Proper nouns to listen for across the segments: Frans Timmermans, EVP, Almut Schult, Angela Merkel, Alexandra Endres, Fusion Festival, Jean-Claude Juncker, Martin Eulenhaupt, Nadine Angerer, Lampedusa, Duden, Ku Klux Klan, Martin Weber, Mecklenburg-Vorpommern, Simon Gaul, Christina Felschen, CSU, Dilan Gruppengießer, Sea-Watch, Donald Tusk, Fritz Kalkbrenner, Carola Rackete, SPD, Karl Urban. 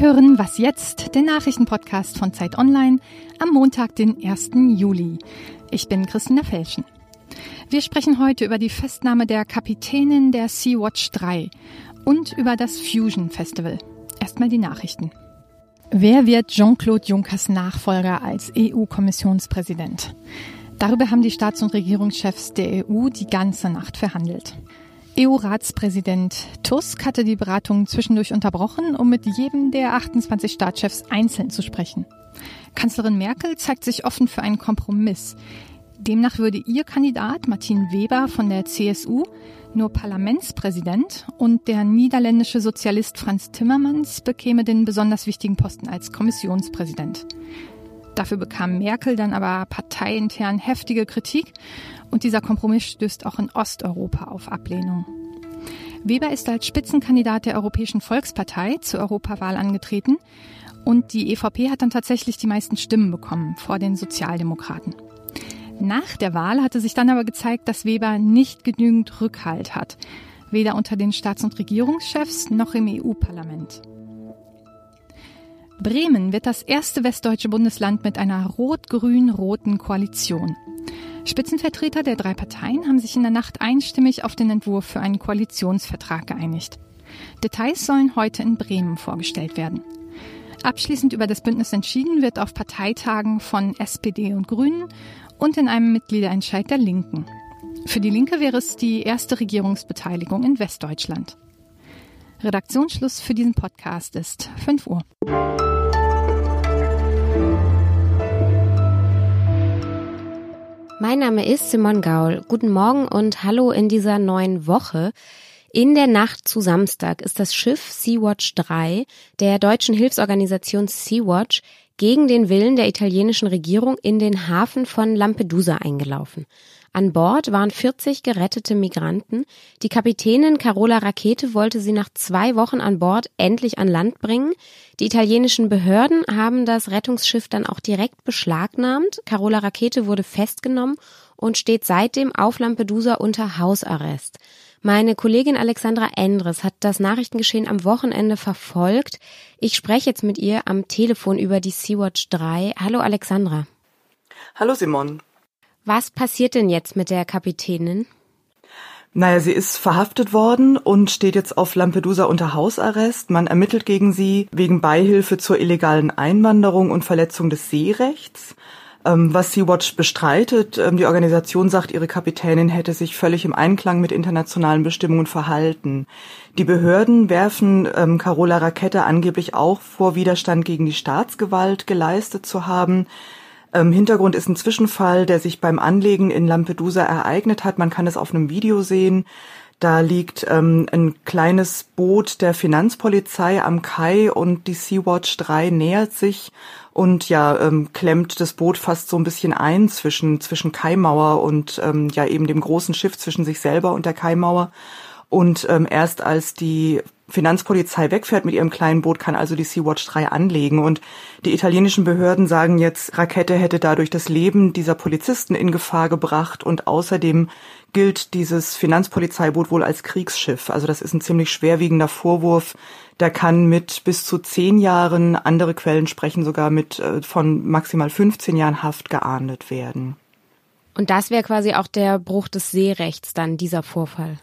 Sie hören Was jetzt, den Nachrichtenpodcast von Zeit Online am Montag, den 1. Juli. Ich bin Christina Felschen. Wir sprechen heute über die Festnahme der Kapitänin der Sea-Watch 3 und über das Fusion Festival. Erstmal die Nachrichten. Wer wird Jean-Claude Junckers Nachfolger als EU-Kommissionspräsident? Darüber haben die Staats- und Regierungschefs der EU die ganze Nacht verhandelt. EU-Ratspräsident Tusk hatte die Beratungen zwischendurch unterbrochen, um mit jedem der 28 Staatschefs einzeln zu sprechen. Kanzlerin Merkel zeigt sich offen für einen Kompromiss. Demnach würde ihr Kandidat Martin Weber von der CSU nur Parlamentspräsident und der niederländische Sozialist Frans Timmermans bekäme den besonders wichtigen Posten als Kommissionspräsident. Dafür bekam Merkel dann aber parteiintern heftige Kritik und dieser Kompromiss stößt auch in Osteuropa auf Ablehnung. Weber ist als Spitzenkandidat der Europäischen Volkspartei zur Europawahl angetreten und die EVP hat dann tatsächlich die meisten Stimmen bekommen vor den Sozialdemokraten. Nach der Wahl hatte sich dann aber gezeigt, dass Weber nicht genügend Rückhalt hat, weder unter den Staats- und Regierungschefs noch im EU-Parlament. Bremen wird das erste westdeutsche Bundesland mit einer rot-grün-roten Koalition. Spitzenvertreter der drei Parteien haben sich in der Nacht einstimmig auf den Entwurf für einen Koalitionsvertrag geeinigt. Details sollen heute in Bremen vorgestellt werden. Abschließend über das Bündnis entschieden wird auf Parteitagen von SPD und Grünen und in einem Mitgliederentscheid der Linken. Für die Linke wäre es die erste Regierungsbeteiligung in Westdeutschland. Redaktionsschluss für diesen Podcast ist 5 Uhr. Mein Name ist Simon Gaul. Guten Morgen und hallo in dieser neuen Woche. In der Nacht zu Samstag ist das Schiff Sea-Watch 3 der deutschen Hilfsorganisation Sea-Watch gegen den Willen der italienischen Regierung in den Hafen von Lampedusa eingelaufen. An Bord waren 40 gerettete Migranten. Die Kapitänin Carola Rackete wollte sie nach 2 Wochen an Bord endlich an Land bringen. Die italienischen Behörden haben das Rettungsschiff dann auch direkt beschlagnahmt. Carola Rackete wurde festgenommen und steht seitdem auf Lampedusa unter Hausarrest. Meine Kollegin Alexandra Endres hat das Nachrichtengeschehen am Wochenende verfolgt. Ich spreche jetzt mit ihr am Telefon über die Sea-Watch 3. Hallo Alexandra. Hallo Simon. Was passiert denn jetzt mit der Kapitänin? Naja, sie ist verhaftet worden und steht jetzt auf Lampedusa unter Hausarrest. Man ermittelt gegen sie wegen Beihilfe zur illegalen Einwanderung und Verletzung des Seerechts. Was Sea-Watch bestreitet, die Organisation sagt, ihre Kapitänin hätte sich völlig im Einklang mit internationalen Bestimmungen verhalten. Die Behörden werfen Carola Rackete angeblich auch vor, Widerstand gegen die Staatsgewalt geleistet zu haben. Hintergrund ist ein Zwischenfall, der sich beim Anlegen in Lampedusa ereignet hat. Man kann es auf einem Video sehen. Da liegt ein kleines Boot der Finanzpolizei am Kai und die Sea-Watch 3 nähert sich und klemmt das Boot fast so ein bisschen ein zwischen Kaimauer und eben dem großen Schiff, zwischen sich selber und der Kaimauer. Und erst als die Finanzpolizei wegfährt mit ihrem kleinen Boot, kann also die Sea-Watch 3 anlegen. Und die italienischen Behörden sagen jetzt, Rackete hätte dadurch das Leben dieser Polizisten in Gefahr gebracht. Und außerdem gilt dieses Finanzpolizeiboot wohl als Kriegsschiff. Also das ist ein ziemlich schwerwiegender Vorwurf. Der kann mit bis zu 10 Jahren, andere Quellen sprechen sogar mit von maximal 15 Jahren Haft geahndet werden. Und das wäre quasi auch der Bruch des Seerechts dann, dieser Vorfall?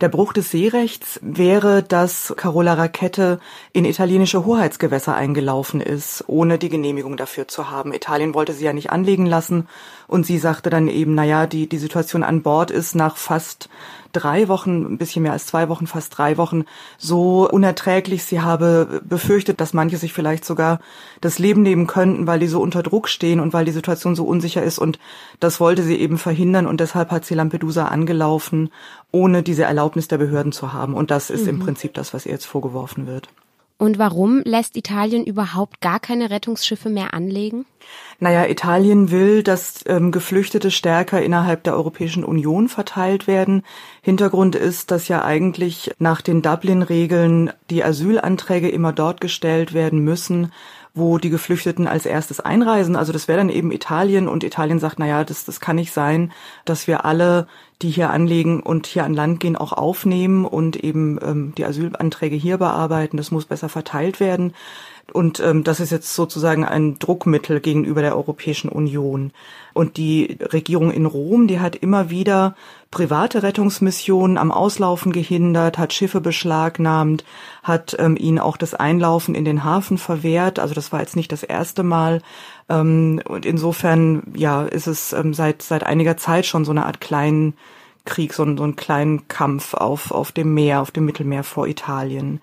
Der Bruch des Seerechts wäre, dass Carola Rackete in italienische Hoheitsgewässer eingelaufen ist, ohne die Genehmigung dafür zu haben. Italien wollte sie ja nicht anlegen lassen und sie sagte dann eben, die Situation an Bord ist nach fast 3 Wochen, ein bisschen mehr als 2 Wochen, fast 3 Wochen, so unerträglich. Sie habe befürchtet, dass manche sich vielleicht sogar das Leben nehmen könnten, weil die so unter Druck stehen und weil die Situation so unsicher ist und das wollte sie eben verhindern und deshalb hat sie Lampedusa angelaufen, ohne diese Erlaubnis der Behörden zu haben und das ist im Prinzip das, was ihr jetzt vorgeworfen wird. Und warum lässt Italien überhaupt gar keine Rettungsschiffe mehr anlegen? Italien will, dass Geflüchtete stärker innerhalb der Europäischen Union verteilt werden. Hintergrund ist, dass ja eigentlich nach den Dublin-Regeln die Asylanträge immer dort gestellt werden müssen, wo die Geflüchteten als erstes einreisen. Also das wäre dann eben Italien, und Italien sagt, naja, das kann nicht sein, dass wir alle, die hier anlegen und hier an Land gehen, auch aufnehmen und eben die Asylanträge hier bearbeiten. Das muss besser verteilt werden. Und das ist jetzt sozusagen ein Druckmittel gegenüber der Europäischen Union. Und die Regierung in Rom, die hat immer wieder private Rettungsmissionen am Auslaufen gehindert, hat Schiffe beschlagnahmt, hat ihnen auch das Einlaufen in den Hafen verwehrt. Also das war jetzt nicht das erste Mal. Und insofern ja, ist es seit einiger Zeit schon so eine Art kleinen Krieg, so einen kleinen Kampf auf dem Meer, auf dem Mittelmeer vor Italien.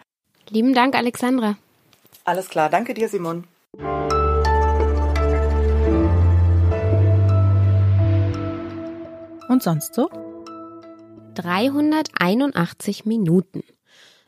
Lieben Dank, Alexandra. Alles klar, danke dir, Simon. Und sonst so? 381 Minuten.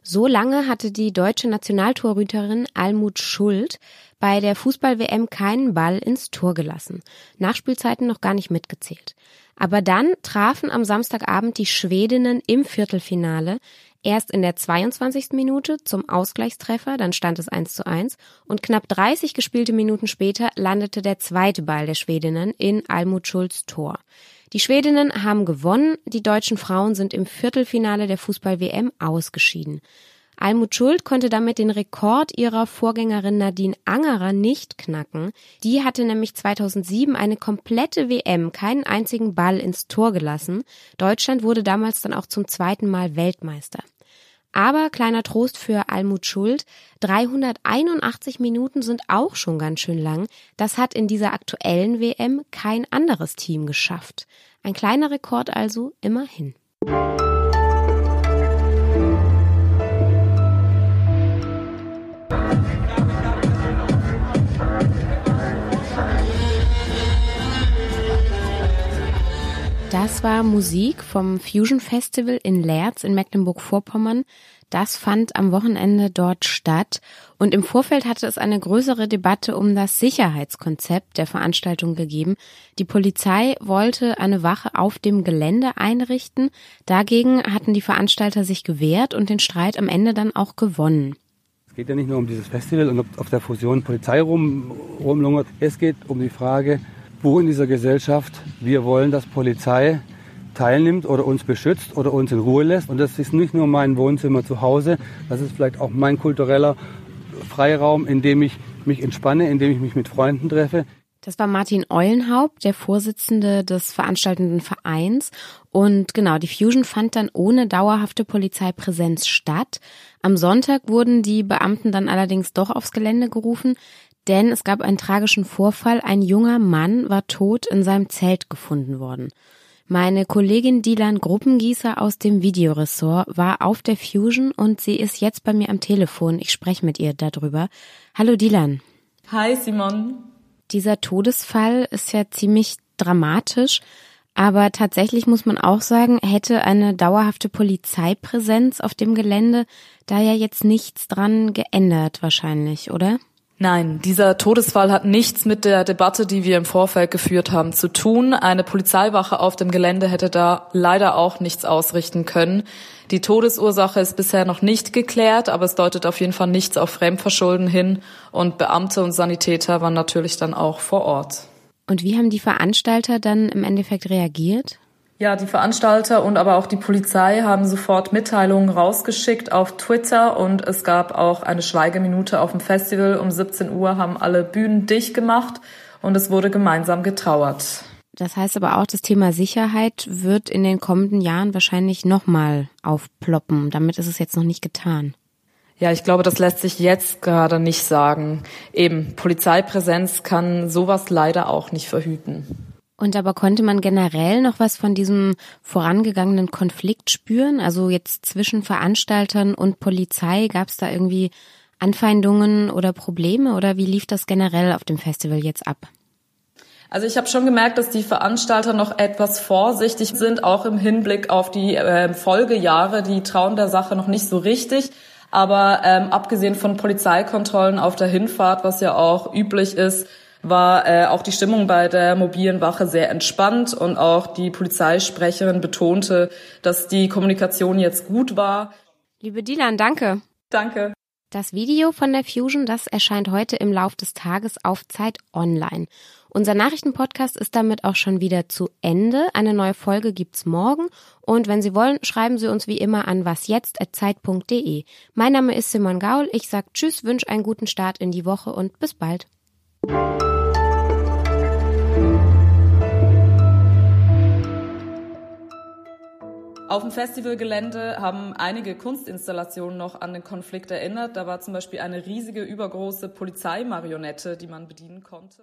So lange hatte die deutsche Nationaltorhüterin Almut Schult bei der Fußball-WM keinen Ball ins Tor gelassen. Nachspielzeiten noch gar nicht mitgezählt. Aber dann trafen am Samstagabend die Schwedinnen im Viertelfinale. Erst in der 22. Minute zum Ausgleichstreffer, dann stand es 1:1, und knapp 30 gespielte Minuten später landete der zweite Ball der Schwedinnen in Almut Schults Tor. Die Schwedinnen haben gewonnen, die deutschen Frauen sind im Viertelfinale der Fußball-WM ausgeschieden. Almut Schult konnte damit den Rekord ihrer Vorgängerin Nadine Angerer nicht knacken. Die hatte nämlich 2007 eine komplette WM, keinen einzigen Ball ins Tor gelassen. Deutschland wurde damals dann auch zum zweiten Mal Weltmeister. Aber kleiner Trost für Almut Schult, 381 Minuten sind auch schon ganz schön lang. Das hat in dieser aktuellen WM kein anderes Team geschafft. Ein kleiner Rekord also, immerhin. Das war Musik vom Fusion Festival in Leerz in Mecklenburg-Vorpommern. Das fand am Wochenende dort statt. Und im Vorfeld hatte es eine größere Debatte um das Sicherheitskonzept der Veranstaltung gegeben. Die Polizei wollte eine Wache auf dem Gelände einrichten. Dagegen hatten die Veranstalter sich gewehrt und den Streit am Ende dann auch gewonnen. Es geht ja nicht nur um dieses Festival und ob auf der Fusion Polizei rumlungert. Es geht um die Frage, wo in dieser Gesellschaft wir wollen, dass Polizei teilnimmt oder uns beschützt oder uns in Ruhe lässt. Und das ist nicht nur mein Wohnzimmer zu Hause, das ist vielleicht auch mein kultureller Freiraum, in dem ich mich entspanne, in dem ich mich mit Freunden treffe. Das war Martin Eulenhaupt, der Vorsitzende des veranstaltenden Vereins. Und genau, die Fusion fand dann ohne dauerhafte Polizeipräsenz statt. Am Sonntag wurden die Beamten dann allerdings doch aufs Gelände gerufen. Denn es gab einen tragischen Vorfall. Ein junger Mann war tot in seinem Zelt gefunden worden. Meine Kollegin Dilan Gruppengießer aus dem Videoressort war auf der Fusion und sie ist jetzt bei mir am Telefon. Ich spreche mit ihr darüber. Hallo Dilan. Hi Simon. Dieser Todesfall ist ja ziemlich dramatisch, aber tatsächlich muss man auch sagen, hätte eine dauerhafte Polizeipräsenz auf dem Gelände da ja jetzt nichts dran geändert wahrscheinlich, oder? Nein, dieser Todesfall hat nichts mit der Debatte, die wir im Vorfeld geführt haben, zu tun. Eine Polizeiwache auf dem Gelände hätte da leider auch nichts ausrichten können. Die Todesursache ist bisher noch nicht geklärt, aber es deutet auf jeden Fall nichts auf Fremdverschulden hin. Und Beamte und Sanitäter waren natürlich dann auch vor Ort. Und wie haben die Veranstalter dann im Endeffekt reagiert? Ja, die Veranstalter und aber auch die Polizei haben sofort Mitteilungen rausgeschickt auf Twitter und es gab auch eine Schweigeminute auf dem Festival. Um 17 Uhr haben alle Bühnen dicht gemacht und es wurde gemeinsam getrauert. Das heißt aber auch, das Thema Sicherheit wird in den kommenden Jahren wahrscheinlich nochmal aufploppen. Damit ist es jetzt noch nicht getan. Ja, ich glaube, das lässt sich jetzt gerade nicht sagen. Eben, Polizeipräsenz kann sowas leider auch nicht verhüten. Und aber konnte man generell noch was von diesem vorangegangenen Konflikt spüren? Also jetzt zwischen Veranstaltern und Polizei, gab es da irgendwie Anfeindungen oder Probleme oder wie lief das generell auf dem Festival jetzt ab? Also ich habe schon gemerkt, dass die Veranstalter noch etwas vorsichtig sind, auch im Hinblick auf die Folgejahre. Die trauen der Sache noch nicht so richtig. Aber abgesehen von Polizeikontrollen auf der Hinfahrt, was ja auch üblich ist, war auch die Stimmung bei der mobilen Wache sehr entspannt und auch die Polizeisprecherin betonte, dass die Kommunikation jetzt gut war. Liebe Dilan, danke. Danke. Das Video von der Fusion, das erscheint heute im Lauf des Tages auf Zeit Online. Unser Nachrichtenpodcast ist damit auch schon wieder zu Ende. Eine neue Folge gibt's morgen. Und wenn Sie wollen, schreiben Sie uns wie immer an wasjetzt@zeit.de. Mein Name ist Simon Gaul. Ich sag Tschüss, wünsche einen guten Start in die Woche und bis bald. Auf dem Festivalgelände haben einige Kunstinstallationen noch an den Konflikt erinnert. Da war zum Beispiel eine riesige, übergroße Polizeimarionette, die man bedienen konnte.